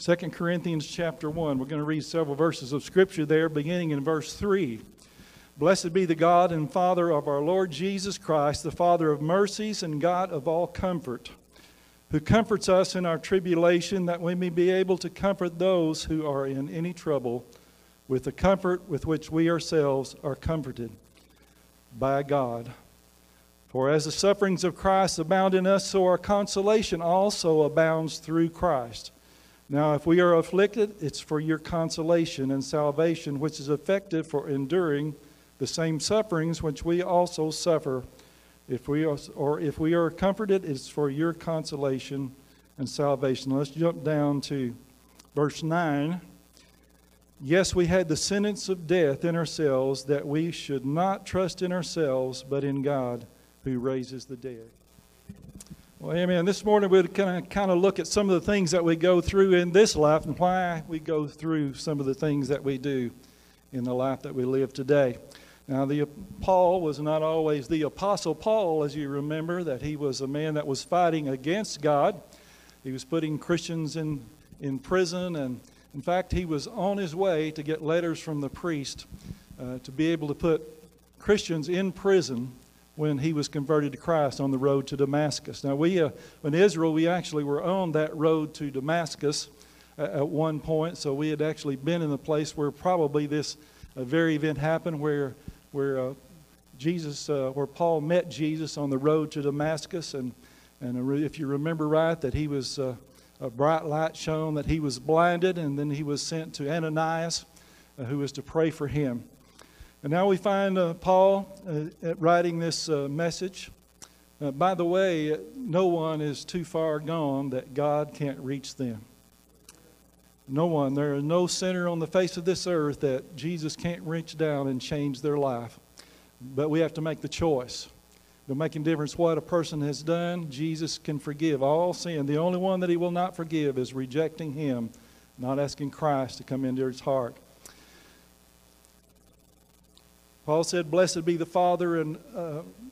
2 Corinthians chapter 1. We're going to read several verses of Scripture there, beginning in verse 3. Blessed be the God and Father of our Lord Jesus Christ, the Father of mercies and God of all comfort, who comforts us in our tribulation, that we may be able to comfort those who are in any trouble with the comfort with which we ourselves are comforted by God. For as the sufferings of Christ abound in us, so our consolation also abounds through Christ. Now, if we are afflicted, it's for your consolation and salvation, which is effective for enduring the same sufferings which we also suffer. If we are comforted, it's for your consolation and salvation. Let's jump down to verse 9. Yes, we had the sentence of death in ourselves, that we should not trust in ourselves, but in God who raises the dead. Well, amen. This morning we're going to kind of look at some of the things that we go through in this life and why we go through some of the things that we do in the life that we live today. Now, Paul was not always the Apostle Paul, as you remember, that he was a man that was fighting against God. He was putting Christians in prison, and in fact, he was on his way to get letters from the priest to be able to put Christians in prison when he was converted to Christ on the road to Damascus. Now, in Israel, we actually were on that road to Damascus at one point, so we had actually been in the place where probably this very event happened, where Paul met Jesus on the road to Damascus, and if you remember right, that he was a bright light shone, that he was blinded, and then he was sent to Ananias, who was to pray for him. And now we find Paul writing this message. By the way, no one is too far gone that God can't reach them. No one. There is no sinner on the face of this earth that Jesus can't reach down and change their life. But we have to make the choice. It'll make a difference what a person has done. Jesus can forgive all sin. The only one that he will not forgive is rejecting him, not asking Christ to come into his heart. Paul said, blessed be the Father and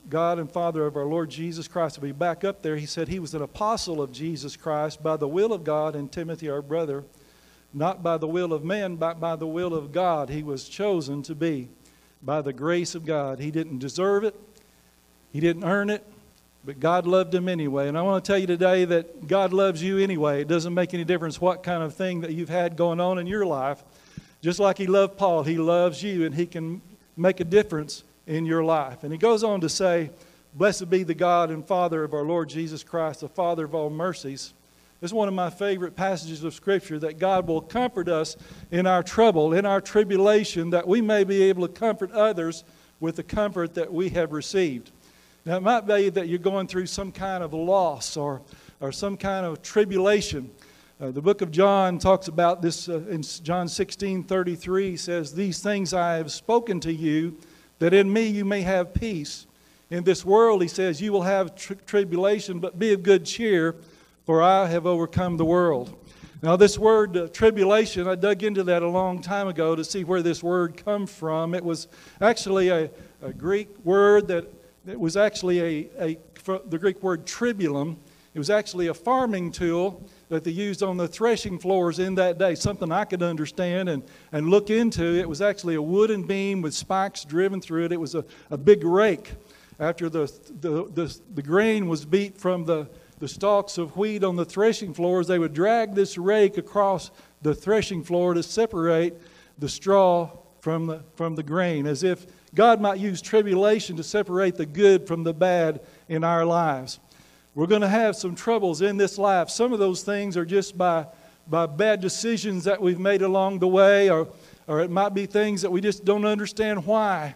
God and Father of our Lord Jesus Christ. If we back up there, he said he was an apostle of Jesus Christ by the will of God, and Timothy, our brother, not by the will of man, but by the will of God. He was chosen to be by the grace of God. He didn't deserve it. He didn't earn it, but God loved him anyway. And I want to tell you today that God loves you anyway. It doesn't make any difference what kind of thing that you've had going on in your life. Just like he loved Paul, he loves you, and he can make a difference in your life. And he goes on to say, blessed be the God and Father of our Lord Jesus Christ, the Father of all mercies. This is one of my favorite passages of Scripture, that God will comfort us in our trouble, in our tribulation, that we may be able to comfort others with the comfort that we have received. Now, it might be that you're going through some kind of loss or some kind of tribulation. The book of John talks about this in John 16:33. Says, these things I have spoken to you, that in me you may have peace. In this world, he says, you will have tribulation, but be of good cheer, for I have overcome the world. Now, this word tribulation, I dug into that a long time ago to see where this word comes from. It was actually a Greek word that it was actually the Greek word tribulum. It was actually a farming tool that they used on the threshing floors in that day, something I could understand and look into. It was actually a wooden beam with spikes driven through it. It was a big rake. After the grain was beat from the stalks of wheat on the threshing floors, they would drag this rake across the threshing floor to separate the straw from the grain, as if God might use tribulation to separate the good from the bad in our lives. We're going to have some troubles in this life. Some of those things are just by bad decisions that we've made along the way, or it might be things that we just don't understand why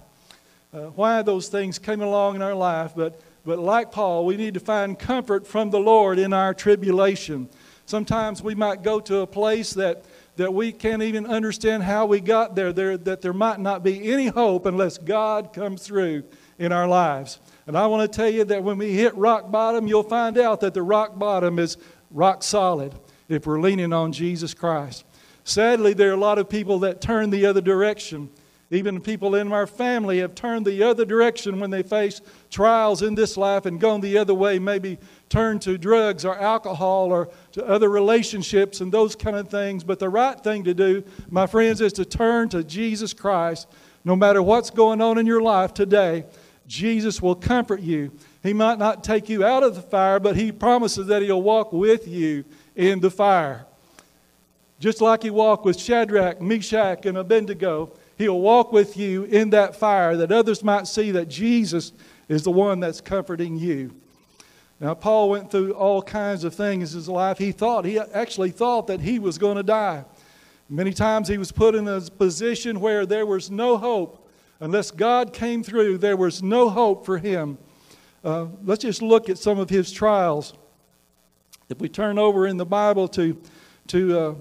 those things came along in our life. But like Paul, we need to find comfort from the Lord in our tribulation. Sometimes we might go to a place that we can't even understand how we got there, that there might not be any hope unless God comes through in our lives. And I want to tell you that when we hit rock bottom, you'll find out that the rock bottom is rock solid if we're leaning on Jesus Christ. Sadly, there are a lot of people that turn the other direction Even people in our family have turned the other direction when they face trials in this life and gone the other way, maybe turned to drugs or alcohol or to other relationships and those kind of things. But the right thing to do, my friends, is to turn to Jesus Christ. No matter what's going on in your life today, Jesus will comfort you. He might not take you out of the fire, but He promises that He'll walk with you in the fire. Just like He walked with Shadrach, Meshach, and Abednego, He'll walk with you in that fire that others might see that Jesus is the one that's comforting you. Now, Paul went through all kinds of things in his life. He actually thought that he was going to die. Many times he was put in a position where there was no hope. Unless God came through, there was no hope for him. Let's just look at some of his trials. If we turn over in the Bible to 2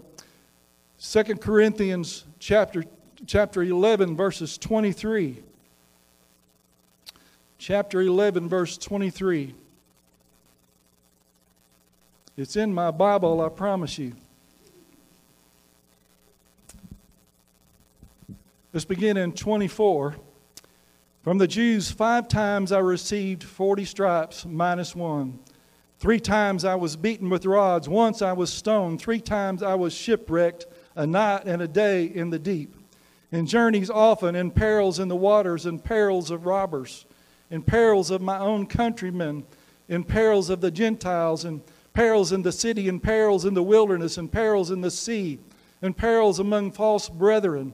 Corinthians chapter 11, verses 23. Chapter 11, verse 23. It's in my Bible, I promise you. Let's begin in 24. From the Jews 5 times I received 40 stripes minus one. 3 times I was beaten with rods. Once I was stoned. 3 times I was shipwrecked, a night and a day in the deep. In journeys often, in perils in the waters, in perils of robbers, in perils of my own countrymen, in perils of the Gentiles, in perils in the city, in perils in the wilderness, in perils in the sea, in perils among false brethren,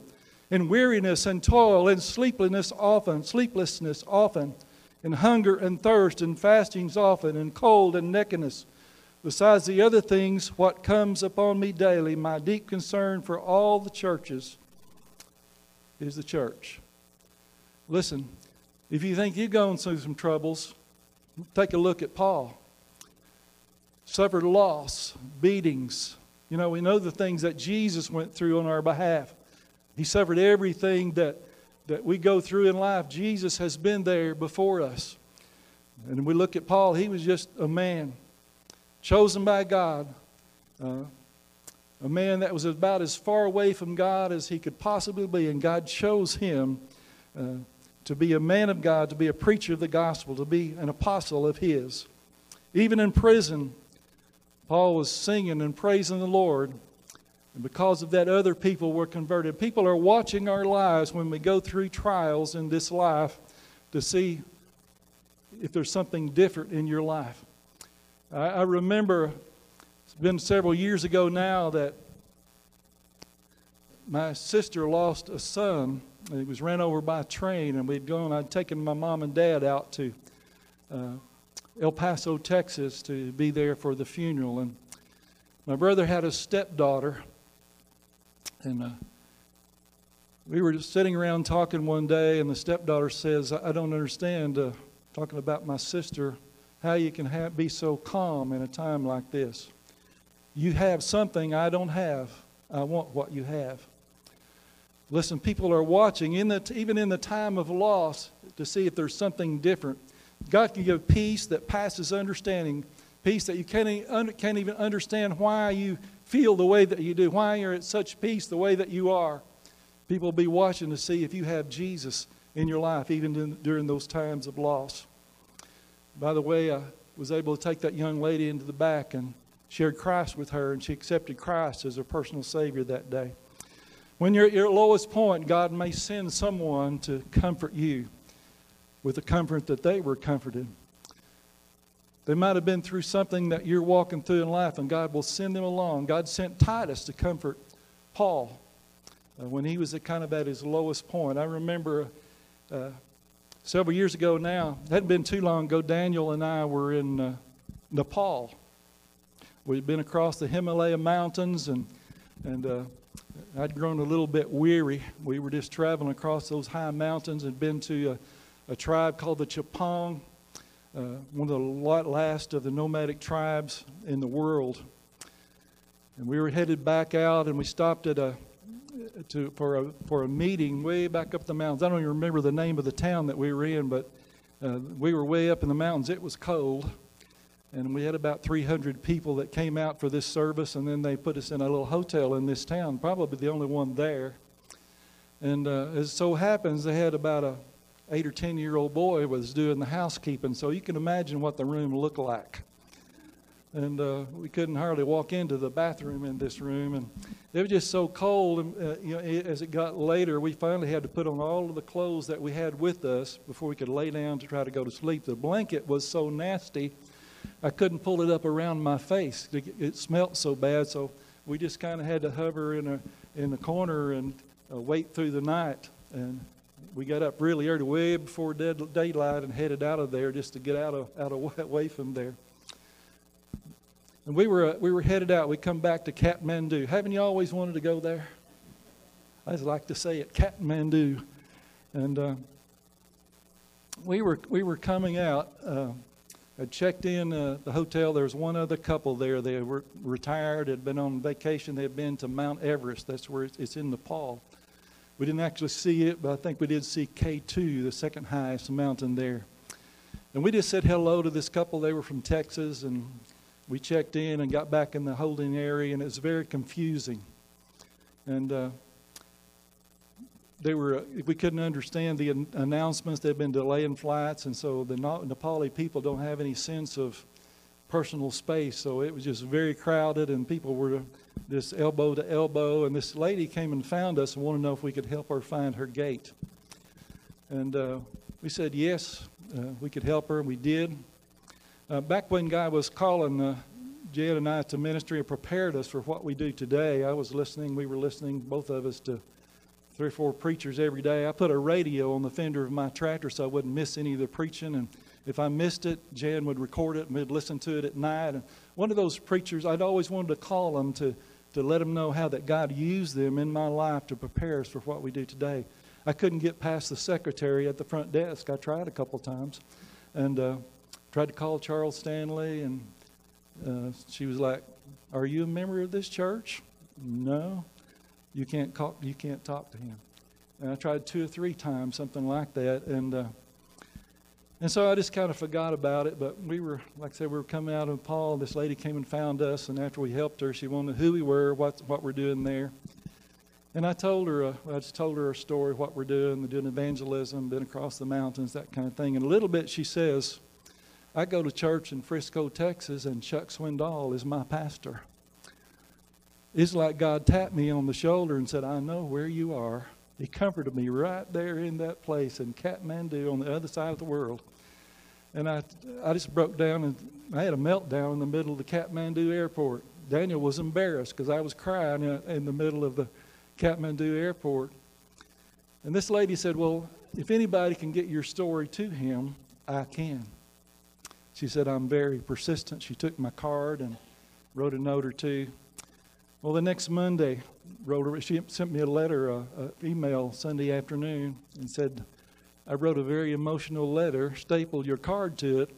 in weariness and toil, in sleeplessness often, in hunger and thirst, in fastings often, in cold and nakedness. Besides the other things, what comes upon me daily, my deep concern for all the churches is the church. Listen, if you think you've gone through some troubles, take a look at Paul. Suffered loss, beatings. You know, we know the things that Jesus went through on our behalf. He suffered everything that we go through in life. Jesus has been there before us. And we look at Paul. He was just a man chosen by God. A man that was about as far away from God as he could possibly be. And God chose him to be a man of God, to be a preacher of the gospel, to be an apostle of His. Even in prison, Paul was singing and praising the Lord. And because of that, other people were converted. People are watching our lives when we go through trials in this life to see if there's something different in your life. I remember, it's been several years ago now, that my sister lost a son. He was ran over by a train, and I'd taken my mom and dad out to El Paso, Texas, to be there for the funeral. And my brother had a stepdaughter. And we were just sitting around talking one day, and the stepdaughter says, I don't understand, talking about my sister, how you can be so calm in a time like this. You have something I don't have. I want what you have. Listen, people are watching, even in the time of loss, to see if there's something different. God can give peace that passes understanding, peace that you can't even understand why you feel the way that you do, why you're at such peace the way that you are. People will be watching to see if you have Jesus in your life, even during those times of loss. By the way, I was able to take that young lady into the back and shared Christ with her, and she accepted Christ as her personal Savior that day. When you're at your lowest point, God may send someone to comfort you with the comfort that they were comforted. They might have been through something that you're walking through in life, and God will send them along. God sent Titus to comfort Paul when he was at his lowest point. I remember several years ago now, it hadn't been too long ago, Daniel and I were in Nepal. We'd been across the Himalayan mountains, and I'd grown a little bit weary. We were just traveling across those high mountains and been to a tribe called the Chapang. One of the last of the nomadic tribes in the world. And we were headed back out, and we stopped at for a meeting way back up the mountains. I don't even remember the name of the town that we were in, but we were way up in the mountains. It was cold, and we had about 300 people that came out for this service, and then they put us in a little hotel in this town, probably the only one there. And as so happens, they had about a 8 or 10-year-old boy was doing the housekeeping, so you can imagine what the room looked like. And we couldn't hardly walk into the bathroom in this room, and it was just so cold. And you know, as it got later, we finally had to put on all of the clothes that we had with us before we could lay down to try to go to sleep. The blanket was so nasty, I couldn't pull it up around my face. It smelt so bad, so we just kind of had to hover in a corner and wait through the night. And we got up really early, way before daylight, and headed out of there just to get away from there. And we were headed out. We come back to Kathmandu. Haven't you always wanted to go there? I just like to say it, Kathmandu. And we were coming out. I checked in the hotel. There was one other couple there. They were retired, had been on vacation. They had been to Mount Everest. That's where it's in Nepal. We didn't actually see it, but I think we did see K2, the second highest mountain there. And we just said hello to this couple. They were from Texas, and we checked in and got back in the holding area, and it was very confusing. And we couldn't understand the announcements. They'd been delaying flights, and so the Nepali people don't have any sense of personal space, so it was just very crowded, and people were this elbow to elbow. And this lady came and found us and wanted to know if we could help her find her gate. And we said yes, we could help her, and we did. Back when Guy was calling Jed and I to ministry and prepared us for what we do today, I was listening, we were listening, both of us, to 3 or 4 preachers every day. I put a radio on the fender of my tractor so I wouldn't miss any of the preaching, and if I missed it, Jan would record it, and we'd listen to it at night. And one of those preachers, I'd always wanted to call them to let them know how that God used them in my life to prepare us for what we do today. I couldn't get past the secretary at the front desk. I tried a couple times, and tried to call Charles Stanley, and she was like, "Are you a member of this church?" "No." "You can't call, you can't talk to him." And I tried 2 or 3 times, something like that, and so I just kind of forgot about it. But we were, like I said, we were coming out of Paul. This lady came and found us, and after we helped her, she wanted who we were, what we're doing there. And I just told her our story, what we're doing. We're doing evangelism, been across the mountains, that kind of thing. And a little bit, she says, "I go to church in Frisco, Texas, and Chuck Swindoll is my pastor." It's like God tapped me on the shoulder and said, "I know where you are." He comforted me right there in that place in Kathmandu on the other side of the world. And I just broke down, and I had a meltdown in the middle of the Kathmandu airport. Daniel was embarrassed because I was crying in the middle of the Kathmandu airport. And this lady said, "Well, if anybody can get your story to him, I can." She said, "I'm very persistent." She took my card and wrote a note or two. Well, the next Monday, she sent me a letter, an email Sunday afternoon, and said, "I wrote a very emotional letter, stapled your card to it,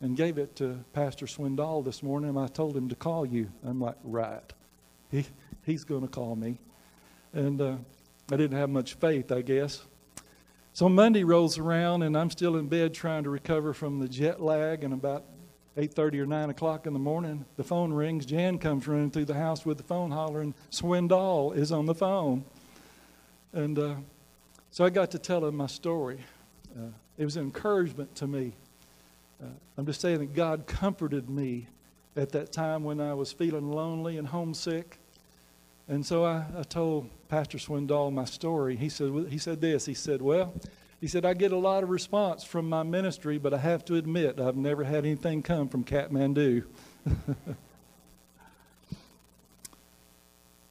and gave it to Pastor Swindoll this morning, and I told him to call you." I'm like, right. He's going to call me. And I didn't have much faith, I guess. So Monday rolls around, and I'm still in bed trying to recover from the jet lag, and about 8:30 or 9 o'clock in the morning, the phone rings. Jan comes running through the house with the phone hollering, "Swindoll is on the phone." And so I got to tell him my story. It was an encouragement to me. I'm just saying that God comforted me at that time when I was feeling lonely and homesick. And so I told Pastor Swindoll my story. He said, "I get a lot of response from my ministry, but I have to admit I've never had anything come from Kathmandu."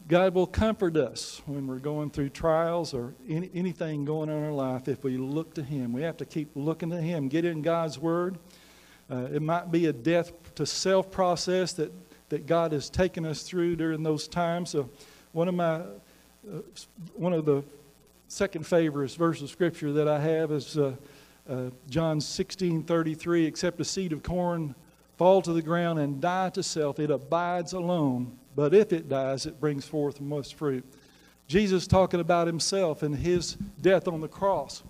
God will comfort us when we're going through trials or anything going on in our life if we look to Him. We have to keep looking to Him. Get in God's Word. It might be a death to self process that God has taken us through during those times. So one of the second favorite verse of scripture that I have is John 16:33. "Except a seed of corn fall to the ground and die to self, it abides alone. But if it dies, it brings forth much fruit." Jesus talking about Himself and His death on the cross.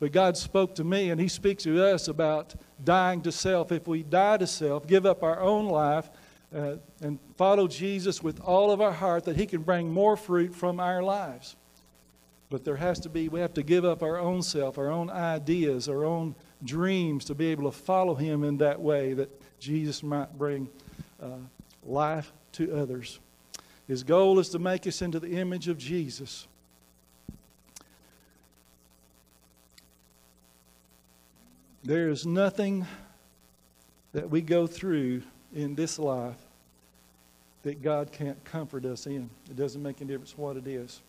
But God spoke to me, and He speaks to us about dying to self. If we die to self, give up our own life, and follow Jesus with all of our heart, that He can bring more fruit from our lives. But there has to be, we have to give up our own self, our own ideas, our own dreams to be able to follow him in that way that Jesus might bring life to others. His goal is to make us into the image of Jesus. There is nothing that we go through in this life that God can't comfort us in. It doesn't make any difference what it is.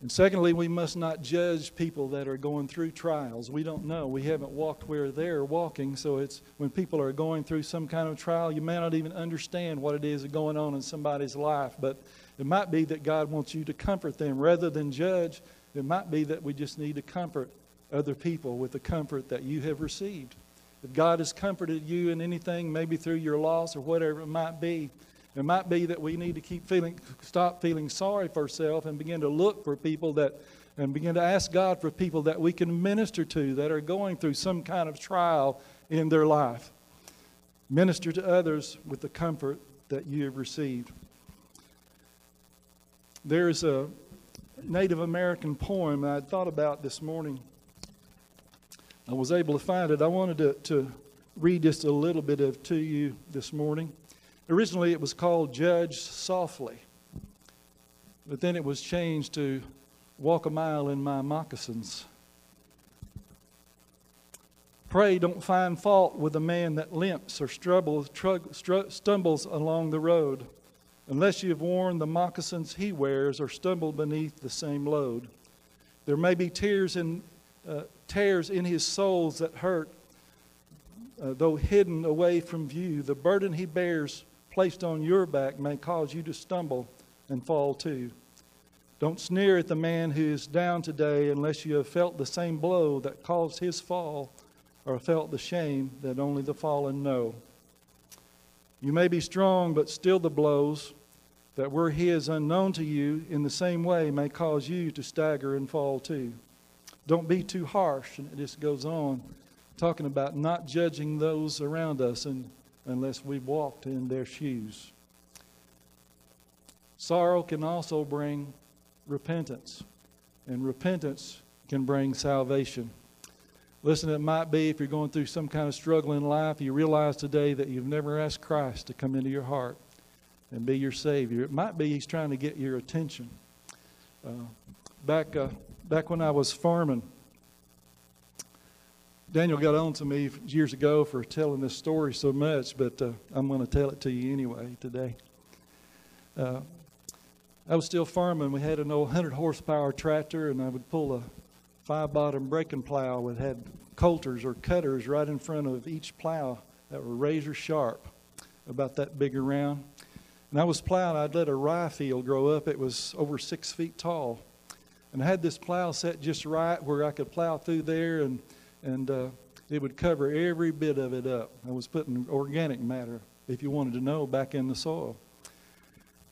And secondly, we must not judge people that are going through trials. We don't know. We haven't walked where they're walking. So it's when people are going through some kind of trial, you may not even understand what it is going on in somebody's life. But it might be that God wants you to comfort them rather than judge. It might be that we just need to comfort other people with the comfort that you have received. If God has comforted you in anything, maybe through your loss or whatever it might be, it might be that we need to stop feeling sorry for ourselves and begin to look for people and begin to ask God for people that we can minister to that are going through some kind of trial in their life. Minister to others with the comfort that you have received. There's a Native American poem I thought about this morning. I was able to find it. I wanted to read just a little bit of to you this morning. Originally, it was called Judge Softly, but then it was changed to Walk a Mile in My Moccasins. Pray don't find fault with a man that limps or stumbles along the road, unless you have worn the moccasins he wears or stumbled beneath the same load. There may be tears in his souls that hurt, though hidden away from view. The burden he bears placed on your back may cause you to stumble and fall too. Don't sneer at the man who is down today unless you have felt the same blow that caused his fall or felt the shame that only the fallen know. You may be strong, but still the blows that were his unknown to you in the same way may cause you to stagger and fall too. Don't be too harsh, and it just goes on, talking about not judging those around us unless we've walked in their shoes. Sorrow can also bring repentance, and repentance can bring salvation. Listen, it might be if you're going through some kind of struggle in life, you realize today that you've never asked Christ to come into your heart and be your Savior. It might be he's trying to get your attention. Back when I was farming, Daniel got on to me years ago for telling this story so much, but I'm going to tell it to you anyway today. I was still farming. We had an old 100-horsepower tractor, and I would pull a 5-bottom braking plow that had coulters or cutters right in front of each plow that were razor sharp, about that big around. And I was plowing. I'd let a rye field grow up. It was over 6 feet tall. And I had this plow set just right where I could plow through there, and it would cover every bit of it up. I was putting organic matter, if you wanted to know, back in the soil.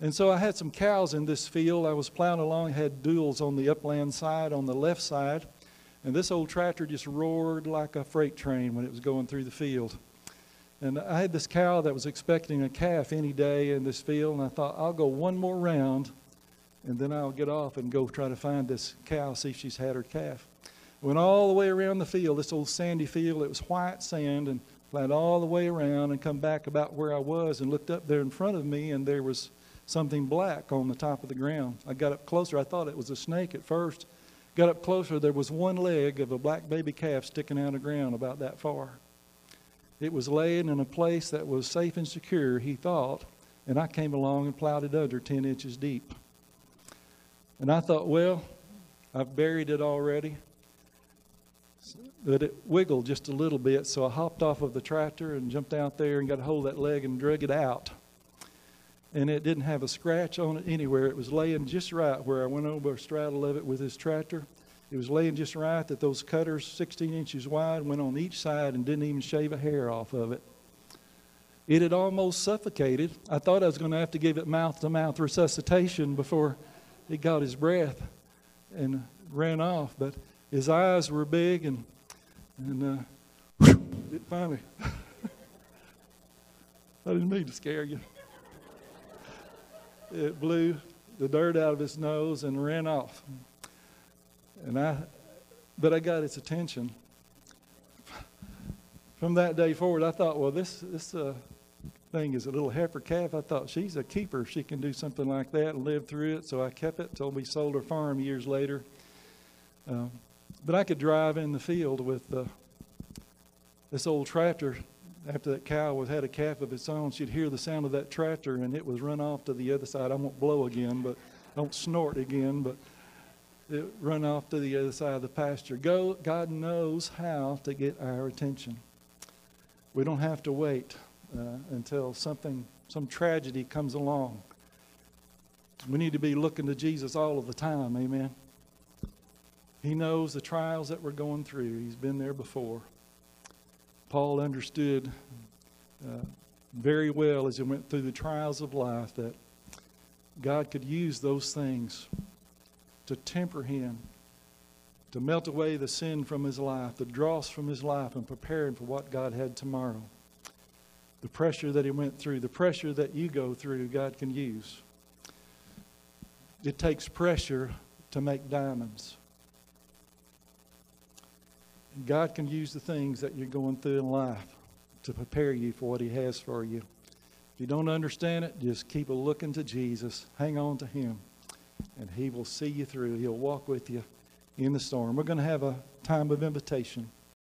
And so I had some cows in this field. I was plowing along, had duals on the upland side, on the left side. And this old tractor just roared like a freight train when it was going through the field. And I had this cow that was expecting a calf any day in this field, and I thought, I'll go one more round, and then I'll get off and go try to find this cow, see if she's had her calf. Went all the way around the field, this old sandy field. It was white sand, and plowed all the way around and come back about where I was and looked up there in front of me, and there was something black on the top of the ground. I got up closer. I thought it was a snake at first. Got up closer. There was one leg of a black baby calf sticking out of the ground about that far. It was laying in a place that was safe and secure, he thought, and I came along and plowed it under 10 inches deep. And I thought, well, I've buried it already. But it wiggled just a little bit, so I hopped off of the tractor and jumped out there and got a hold of that leg and dragged it out. And it didn't have a scratch on it anywhere. It was laying just right where I went over a straddle of it with his tractor. It was laying just right that those cutters, 16 inches wide, went on each side and didn't even shave a hair off of it. It had almost suffocated. I thought I was going to have to give it mouth-to-mouth resuscitation before it got his breath and ran off, but his eyes were big, and it finally, I didn't mean to scare you. It blew the dirt out of his nose and ran off. But I got its attention. From that day forward, I thought, well, this thing is a little heifer calf. I thought, she's a keeper. She can do something like that and live through it. So I kept it till we sold her farm years later. But I could drive in the field with this old tractor. After that cow had a calf of its own, she'd hear the sound of that tractor, and it was run off to the other side. I won't blow again, but don't snort again, but it run off to the other side of the pasture. God knows how to get our attention. We don't have to wait until some tragedy comes along. We need to be looking to Jesus all of the time, amen? He knows the trials that we're going through. He's been there before. Paul understood very well as he went through the trials of life that God could use those things to temper him, to melt away the sin from his life, the dross from his life, and prepare him for what God had tomorrow. The pressure that he went through, the pressure that you go through, God can use. It takes pressure to make diamonds. God can use the things that you're going through in life to prepare you for what he has for you. If you don't understand it, just keep looking to Jesus. Hang on to him, and he will see you through. He'll walk with you in the storm. We're going to have a time of invitation.